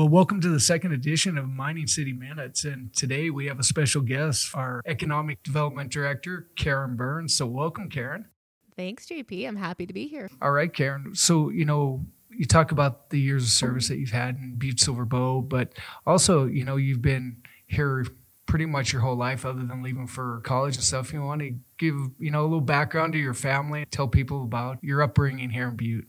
Well, welcome to the second edition of Mining City Minutes. And today we have a special guest, our Economic Development Director, Karen Byrnes. So welcome, Karen. Thanks, JP. I'm happy to be here. All right, Karen. So, you talk about the years of service that you've had in Butte Silver Bow, but also, you've been here pretty much your whole life other than leaving for college and stuff. You want to give, a little background to your family, tell people about your upbringing here in Butte.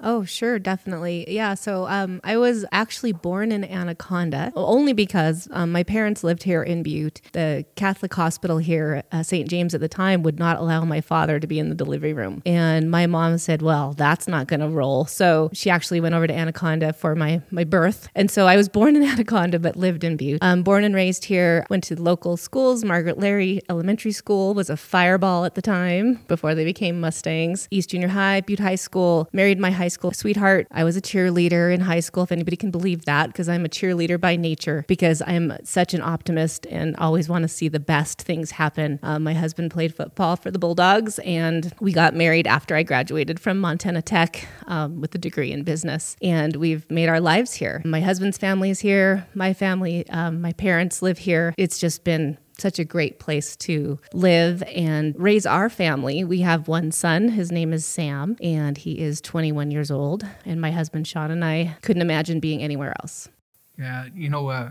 Oh, sure. Definitely. Yeah. So I was actually born in Anaconda only because my parents lived here in Butte. The Catholic hospital here, St. James at the time, would not allow my father to be in the delivery room. And my mom said, well, that's not going to roll. So she actually went over to Anaconda for my birth. And so I was born in Anaconda, but lived in Butte. Born and raised here, went to local schools. Margaret Larry Elementary School was a fireball at the time before they became Mustangs. East Junior High, Butte High School, married my high school sweetheart. I was a cheerleader in high school, if anybody can believe that, because I'm a cheerleader by nature, because I'm such an optimist and always want to see the best things happen. My husband played football for the Bulldogs, and we got married after I graduated from Montana Tech with a degree in business, and we've made our lives here. My husband's family is here. My family, my parents live here. It's just been such a great place to live and raise our family. We have one son. His name is Sam, and he is 21 years old. And my husband, Sean, and I couldn't imagine being anywhere else. Yeah,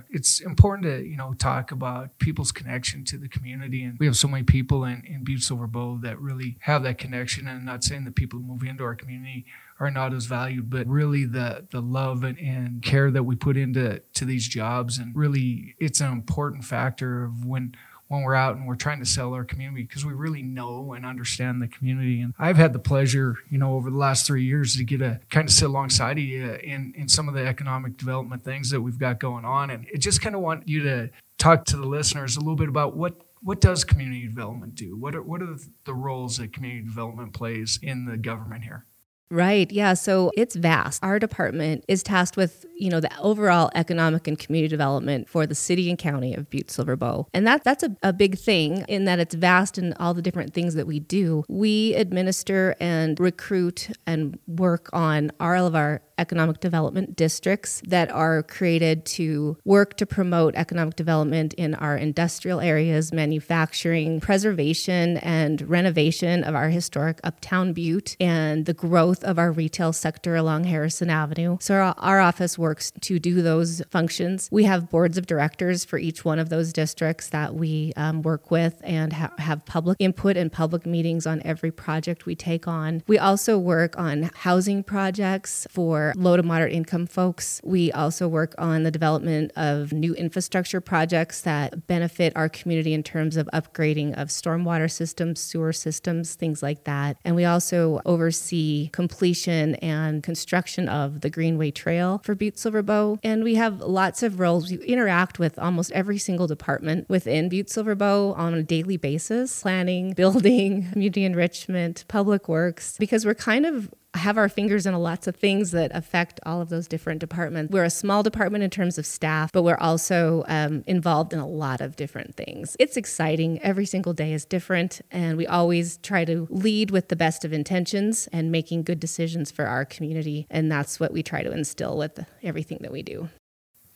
it's important to, talk about people's connection to the community. And we have so many people in Butte Silver Bow that really have that connection. And I'm not saying that people who move into our community are not as valued, but really the love and care that we put into these jobs. And really, it's an important factor of when we're out and we're trying to sell our community, because we really know and understand the community. And I've had the pleasure, over the last 3 years to get to kind of sit alongside of you in some of the economic development things that we've got going on. And I just kind of want you to talk to the listeners a little bit about what does community development do? What are the roles that community development plays in the government here? Right. Yeah. So it's vast. Our department is tasked with, the overall economic and community development for the city and county of Butte Silver Bow. And that's a big thing in that it's vast in all the different things that we do. We administer and recruit and work on all of our economic development districts that are created to work to promote economic development in our industrial areas, manufacturing, preservation, and renovation of our historic Uptown Butte, and the growth of our retail sector along Harrison Avenue. So our office works to do those functions. We have boards of directors for each one of those districts that we work with, and have public input and public meetings on every project we take on. We also work on housing projects for low to moderate income folks. We also work on the development of new infrastructure projects that benefit our community in terms of upgrading of stormwater systems, sewer systems, things like that. And we also oversee completion and construction of the Greenway Trail for Butte Silver Bow. And we have lots of roles. We interact with almost every single department within Butte Silver Bow on a daily basis: planning, building, community enrichment, public works, because we're kind of have our fingers in lots of things that affect all of those different departments. We're a small department in terms of staff, but we're also involved in a lot of different things. It's exciting. Every single day is different, and we always try to lead with the best of intentions and making good decisions for our community, and that's what we try to instill with everything that we do.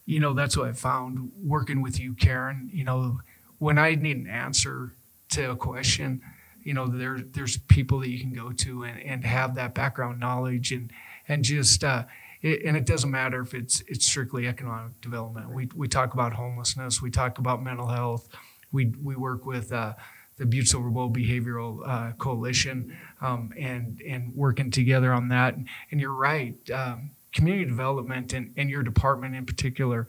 That's what I found working with you, Karen. When I need an answer to a question, there's people that you can go to and have that background knowledge and just and it doesn't matter if it's strictly economic development. We talk about homelessness, we talk about mental health, we work with the Butte Silver Bow Behavioral Coalition and working together on that. And you're right, community development and your department in particular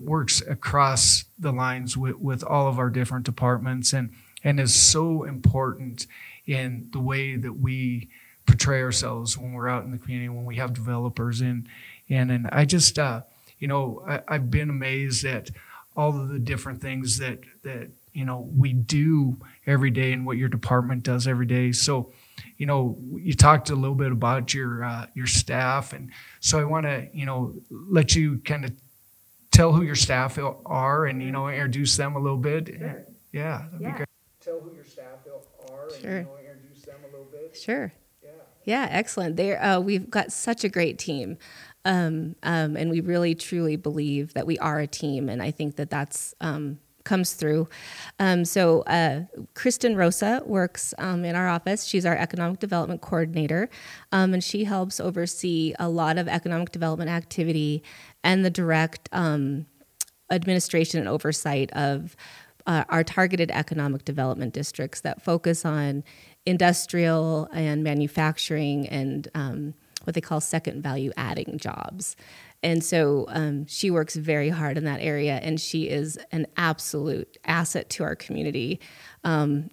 works across the lines with all of our different departments and is so important in the way that we portray ourselves when we're out in the community, when we have developers in. And I just, I've been amazed at all of the different things that we do every day and what your department does every day. So, you talked a little bit about your staff. And so I want to, let you kind of tell who your staff are and, introduce them a little bit. Sure. Yeah, that'd be great. Tell who your staff are and introduce them a little bit. Sure. Yeah, excellent. We've got such a great team. And we really, truly believe that we are a team. And I think that that's comes through. So Kristen Rosa works in our office. She's our economic development coordinator, and she helps oversee a lot of economic development activity and the direct administration and oversight of our targeted economic development districts that focus on industrial and manufacturing and what they call second value adding jobs. And so she works very hard in that area, and she is an absolute asset to our community.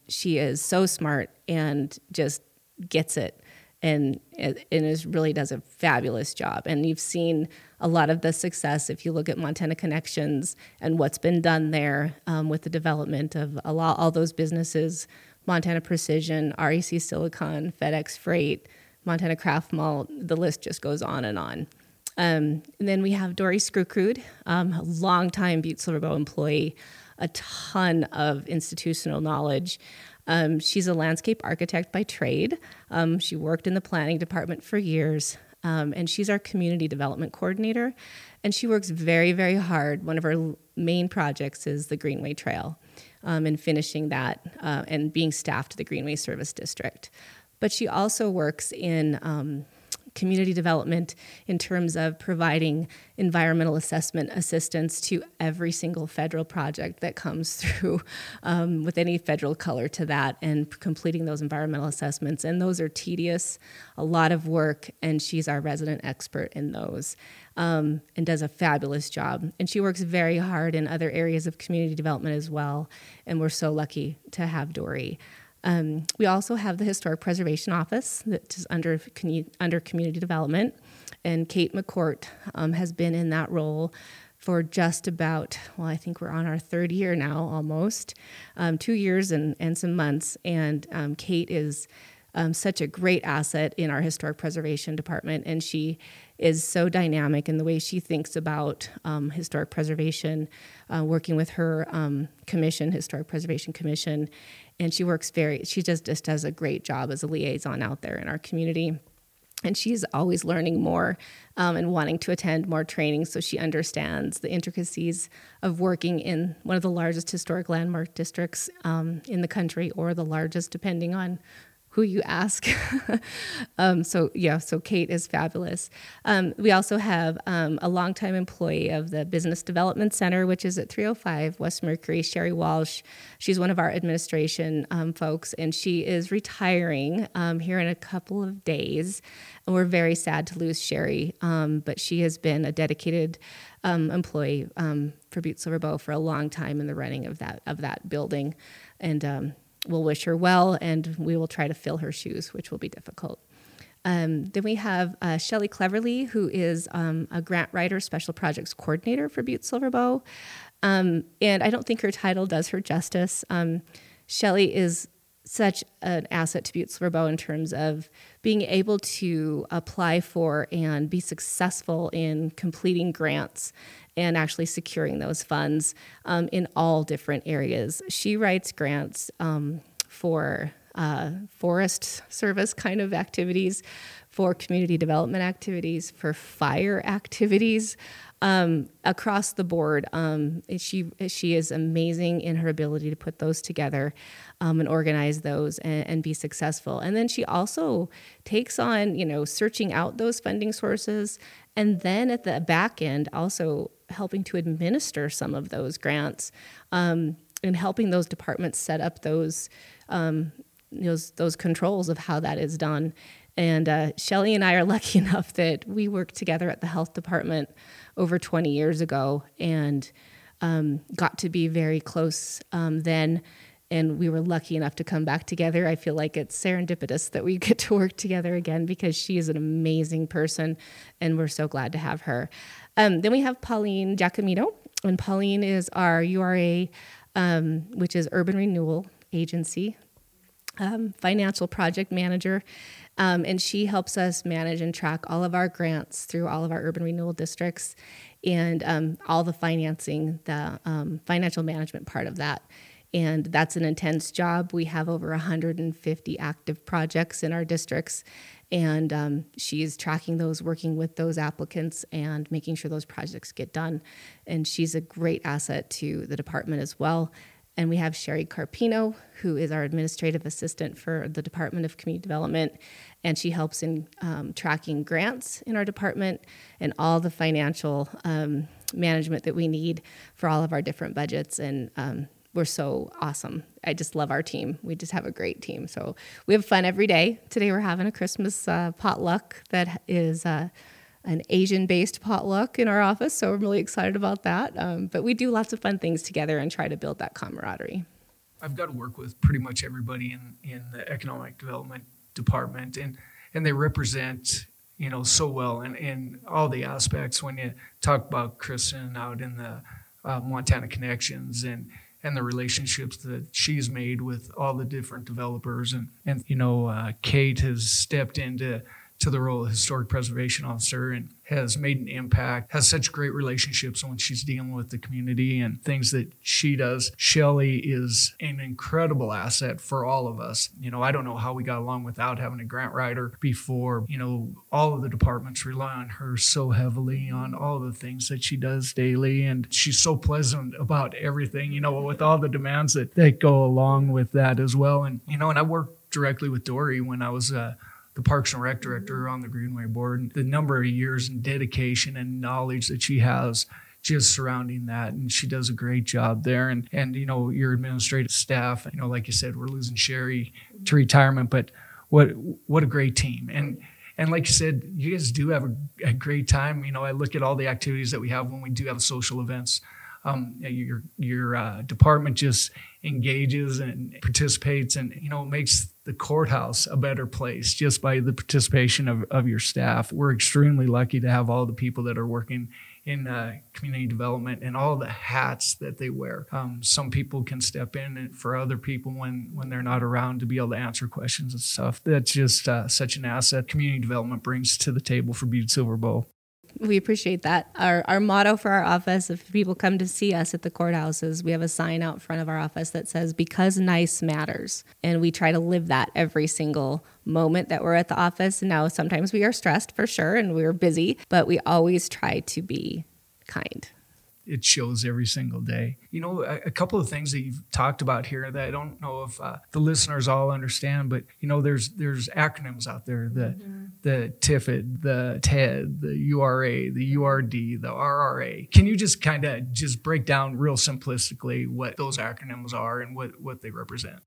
She is so smart and just gets it and is really does a fabulous job. And you've seen a lot of the success if you look at Montana Connections and what's been done there with the development of all those businesses, Montana Precision, REC Silicon, FedEx Freight, Montana Craft Mall, the list just goes on and on. And then we have Dory Skrukrud, a longtime Butte Silver Bow employee, a ton of institutional knowledge. She's a landscape architect by trade. She worked in the planning department for years, and she's our community development coordinator. And she works very, very hard. One of her main projects is the Greenway Trail, and finishing that and being staffed to the Greenway Service District. But she also works in community development in terms of providing environmental assessment assistance to every single federal project that comes through with any federal color to that, and completing those environmental assessments. And those are tedious, a lot of work, and she's our resident expert in those and does a fabulous job. And she works very hard in other areas of community development as well, and we're so lucky to have Dory. We also have the Historic Preservation Office that is under Community Development, and Kate McCourt has been in that role for just about, well, I think we're on our third year now almost, 2 years and some months, and Kate is such a great asset in our Historic Preservation Department, and she is so dynamic in the way she thinks about historic preservation, working with her Historic Preservation Commission, and she works she just does a great job as a liaison out there in our community. And she's always learning more and wanting to attend more training, so she understands the intricacies of working in one of the largest historic landmark districts in the country, or the largest, depending on who you ask. So Kate is fabulous. We also have a longtime employee of the Business Development Center, which is at 305 West Mercury, Sherry Walsh. She's one of our administration folks, and she is retiring here in a couple of days. And we're very sad to lose Sherry, but she has been a dedicated employee for Butte Silver Bow for a long time in the running of that building. And we'll wish her well, and we will try to fill her shoes, which will be difficult. Then we have Shelly Cleverly, who is a grant writer, special projects coordinator for Butte Silver Bow. And I don't think her title does her justice. Shelly is such an asset to Butte Silver Bow in terms of being able to apply for and be successful in completing grants and actually securing those funds in all different areas. She writes grants for forest service kind of activities, for community development activities, for fire activities, across the board. She is amazing in her ability to put those together and organize those and be successful. And then she also takes on, searching out those funding sources, and then at the back end also helping to administer some of those grants and helping those departments set up those controls of how that is done. And Shelly and I are lucky enough that we worked together at the health department over 20 years ago, and got to be very close then. And we were lucky enough to come back together. I feel like it's serendipitous that we get to work together again, because she is an amazing person, and we're so glad to have her. Then we have Pauline Giacomino, and Pauline is our URA, which is Urban Renewal Agency, financial project manager. And she helps us manage and track all of our grants through all of our urban renewal districts, and all the financial management part of that. and that's an intense job. We have over 150 active projects in our districts, and she is tracking those, working with those applicants, and making sure those projects get done. And she's a great asset to the department as well. And we have Sherry Carpino, who is our administrative assistant for the Department of Community Development, and she helps in tracking grants in our department and all the financial management that we need for all of our different budgets. And we're so awesome. I just love our team. We just have a great team. So we have fun every day. Today we're having a Christmas potluck that is an Asian-based potluck in our office, so I'm really excited about that. But we do lots of fun things together and try to build that camaraderie. I've got to work with pretty much everybody in the economic development department, and they represent, you know, so well in all the aspects. When you talk about Kristen out in the Montana Connections and the relationships that she's made with all the different developers, and you know, Kate has stepped into the role of Historic Preservation Officer and has made an impact, has such great relationships when she's dealing with the community and things that she does. Shelly is an incredible asset for all of us. You know, I don't know how we got along without having a grant writer before. You know, all of the departments rely on her so heavily on all the things that she does daily, and she's so pleasant about everything, you know, with all the demands that go along with that as well. And, you know, and I worked directly with Dory when I was the Parks and Rec director on the Greenway board, and the number of years and dedication and knowledge that she has just surrounding that. And she does a great job there. And you know, your administrative staff, you know, like you said, we're losing Sherry to retirement, but what a great team. And like you said, you guys do have a great time. You know, I look at all the activities that we have when we do have social events. Your department just engages and participates, and, you know, makes the courthouse a better place just by the participation of your staff. We're extremely lucky to have all the people that are working in community development and all the hats that they wear. Some people can step in for other people when they're not around to be able to answer questions and stuff. That's just such an asset community development brings to the table for Butte Silver Bowl. We appreciate that. Our motto for our office, if people come to see us at the courthouse, is we have a sign out front of our office that says, "Because nice matters." And we try to live that every single moment that we're at the office. Now, sometimes we are stressed for sure, and we're busy, but we always try to be kind. It shows every single day. You know, a couple of things that you've talked about here that I don't know if the listeners all understand, but, you know, there's acronyms out there, the TIFID, the TED, the URA, the URD, the RRA. Can you just kind of just break down real simplistically what those acronyms are and what they represent?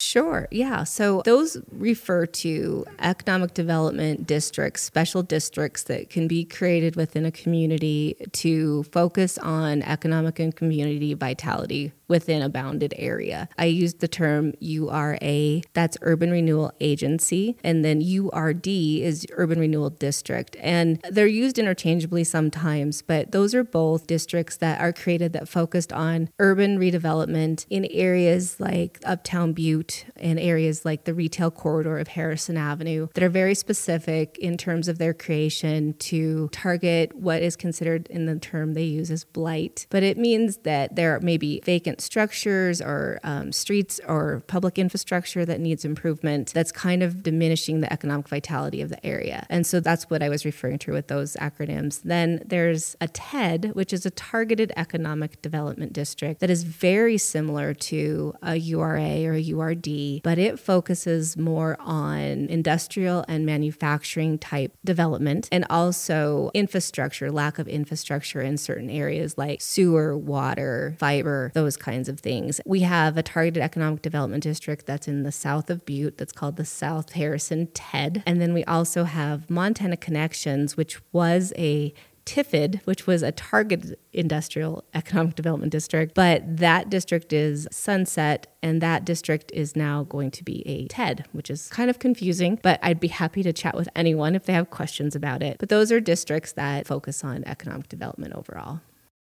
Sure. Yeah. So those refer to economic development districts, special districts that can be created within a community to focus on economic and community vitality within a bounded area. I used the term URA, that's Urban Renewal Agency, and then URD is Urban Renewal District. And they're used interchangeably sometimes, but those are both districts that are created that focused on urban redevelopment in areas like Uptown Butte, and areas like the retail corridor of Harrison Avenue that are very specific in terms of their creation to target what is considered, in the term they use, as blight. But it means that there may be vacant structures or streets or public infrastructure that needs improvement that's kind of diminishing the economic vitality of the area. And so that's what I was referring to with those acronyms. Then there's a TED, which is a targeted economic development district that is very similar to a URA or a URD, but it focuses more on industrial and manufacturing type development, and also infrastructure, lack of infrastructure in certain areas like sewer, water, fiber, those kinds of things. We have a targeted economic development district that's in the south of Butte that's called the South Harrison TED. And then we also have Montana Connections, which was a TIFID, which was a targeted industrial economic development district, but that district is sunset, and that district is now going to be a TED, which is kind of confusing, but I'd be happy to chat with anyone if they have questions about it. But those are districts that focus on economic development overall.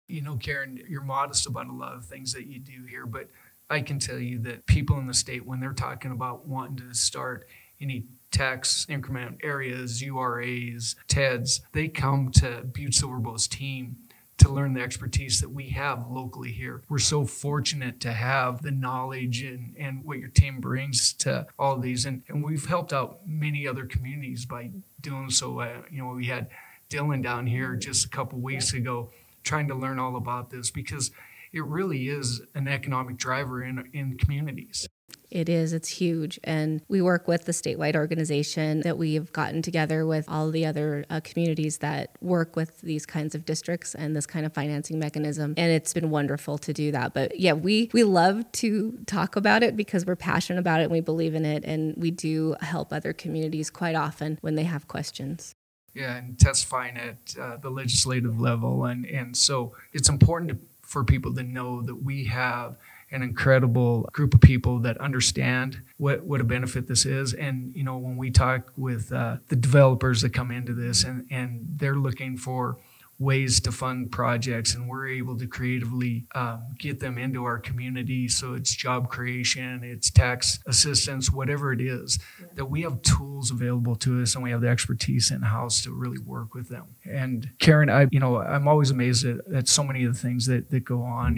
You know, Karen, you're modest about a lot of things that you do here, but I can tell you that people in the state, when they're talking about wanting to start any tax increment areas, URAs, TEDs, they come to Butte Silver Bowl's team to learn the expertise that we have locally here. We're so fortunate to have the knowledge and what your team brings to all of these. And we've helped out many other communities by doing so. We had Dylan down here just a couple weeks ago trying to learn all about this, because it really is an economic driver in communities. It is. It's huge. And we work with the statewide organization that we have gotten together with all the other communities that work with these kinds of districts and this kind of financing mechanism. And it's been wonderful to do that. But yeah, we love to talk about it because we're passionate about it and we believe in it. And we do help other communities quite often when they have questions. Yeah, and testifying at the legislative level. And so it's important for people to know that we have an incredible group of people that understand what a benefit this is. And, when we talk with the developers that come into this and they're looking for ways to fund projects, and we're able to creatively get them into our community. So it's job creation, it's tax assistance, whatever it is, that we have tools available to us and we have the expertise in-house to really work with them. And Karen, I'm always amazed at so many of the things that go on.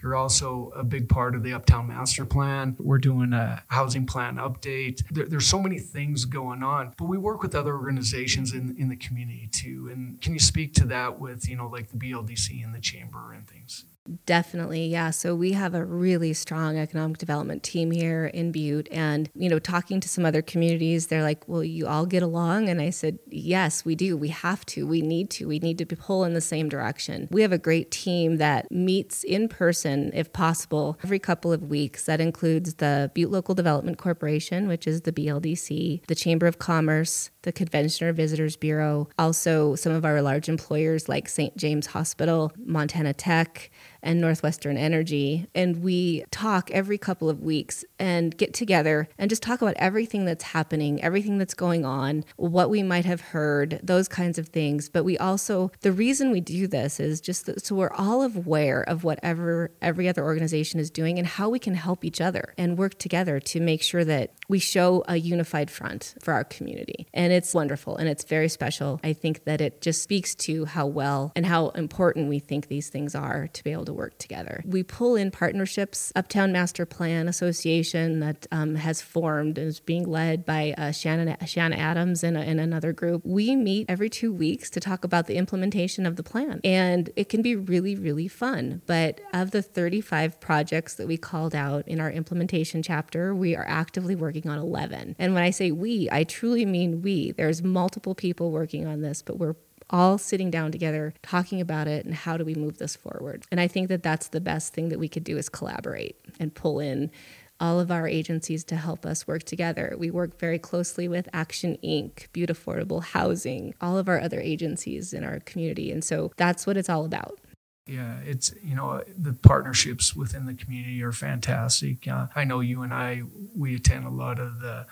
You're also a big part of the Uptown Master Plan. We're doing a housing plan update. There's so many things going on, but we work with other organizations in the community too. And can you speak to that with, like the BLDC and the chamber and things? Definitely. Yeah. So we have a really strong economic development team here in Butte. And, talking to some other communities, they're like, well, you all get along. And I said, yes, we do. We have to. We need to. We need to pull in the same direction. We have a great team that meets in person, if possible, every couple of weeks. That includes the Butte Local Development Corporation, which is the BLDC, the Chamber of Commerce, the Convention and Visitors Bureau, also some of our large employers like St. James Hospital, Montana Tech, and Northwestern Energy. And we talk every couple of weeks and get together and just talk about everything that's happening, everything that's going on, what we might have heard, those kinds of things. But we also, the reason we do this is just so we're all aware of whatever every other organization is doing and how we can help each other and work together to make sure that we show a unified front for our community. And it's wonderful and it's very special. I think that it just speaks to how well and how important we think these things are to be able to work together. We pull in partnerships. Uptown Master Plan Association that has formed and is being led by Shannon Shanna Adams and another group. We meet every 2 weeks to talk about the implementation of the plan. And it can be really, really fun. But of the 35 projects that we called out in our implementation chapter, we are actively working on 11. And when I say we, I truly mean we. There's multiple people working on this, but we're all sitting down together, talking about it, and how do we move this forward? And I think that that's the best thing that we could do is collaborate and pull in all of our agencies to help us work together. We work very closely with Action, Inc., Beauty Affordable Housing, all of our other agencies in our community. And so that's what it's all about. Yeah, it's, the partnerships within the community are fantastic. I know you and I, we attend a lot of the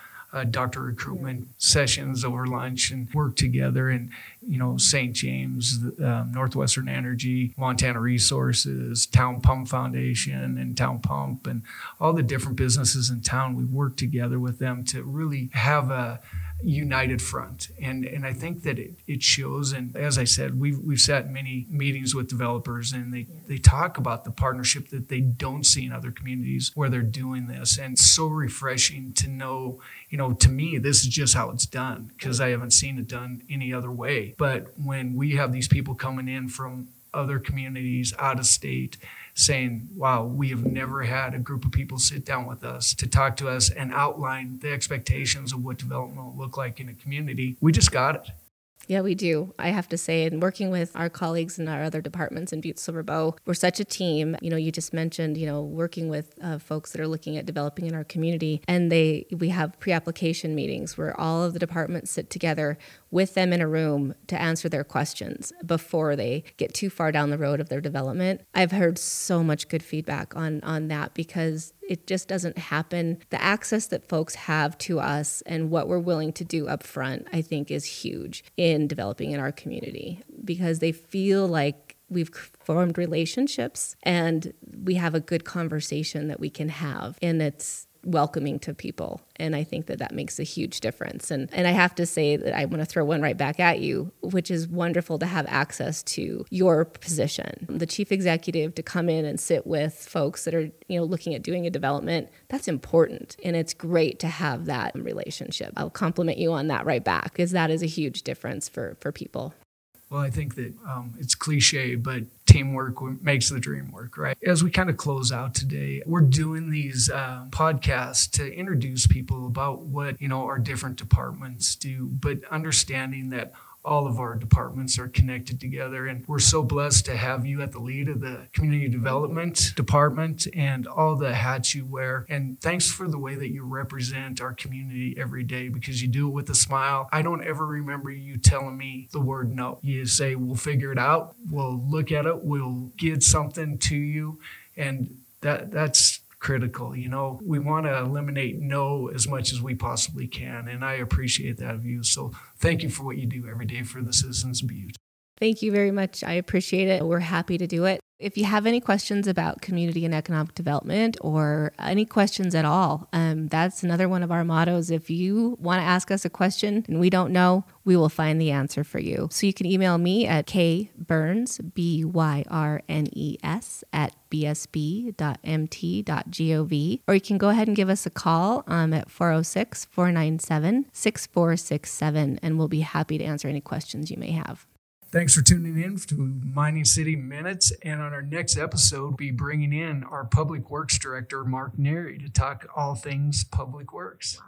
doctor recruitment sessions over lunch and work together. And, St. James, Northwestern Energy, Montana Resources, Town Pump Foundation and Town Pump and all the different businesses in town. We work together with them to really have a united front. And I think that it shows. And as I said, we've sat in many meetings with developers and they talk about the partnership that they don't see in other communities where they're doing this. And it's so refreshing to know, to me, this is just how it's done because I haven't seen it done any other way. But when we have these people coming in from other communities out of state saying, wow, we have never had a group of people sit down with us to talk to us and outline the expectations of what development will look like in a community. We just got it. Yeah, we do. I have to say, and working with our colleagues in our other departments in Butte Silver Bow, we're such a team. You just mentioned, working with folks that are looking at developing in our community, and we have pre-application meetings where all of the departments sit together with them in a room to answer their questions before they get too far down the road of their development. I've heard so much good feedback on that because it just doesn't happen. The access that folks have to us and what we're willing to do up front, I think, is huge in developing in our community because they feel like we've formed relationships and we have a good conversation that we can have. And it's welcoming to people. And I think that that makes a huge difference. And I have to say that I want to throw one right back at you, which is wonderful to have access to your position. The chief executive to come in and sit with folks that are, you know, looking at doing a development, that's important. And it's great to have that relationship. I'll compliment you on that right back, because that is a huge difference for people. Well, I think that it's cliche, but teamwork makes the dream work, right? As we kind of close out today, we're doing these podcasts to introduce people about what, you know, our different departments do, but understanding that all of our departments are connected together. And we're so blessed to have you at the lead of the community development department and all the hats you wear. And thanks for the way that you represent our community every day, because you do it with a smile. I don't ever remember you telling me the word no. You say, we'll figure it out. We'll look at it. We'll get something to you. And that's critical. You know, we want to eliminate no as much as we possibly can. And I appreciate that of you. So thank you for what you do every day for the citizens of Butte. Thank you very much. I appreciate it. We're happy to do it. If you have any questions about community and economic development or any questions at all, that's another one of our mottos. If you want to ask us a question and we don't know, we will find the answer for you. So you can email me at kbyrnes, Byrnes, @bsb.mt.gov, or you can go ahead and give us a call at 406-497-6467, and we'll be happy to answer any questions you may have. Thanks for tuning in to Mining City Minutes. And on our next episode, we'll be bringing in our Public Works Director, Mark Neary, to talk all things Public Works.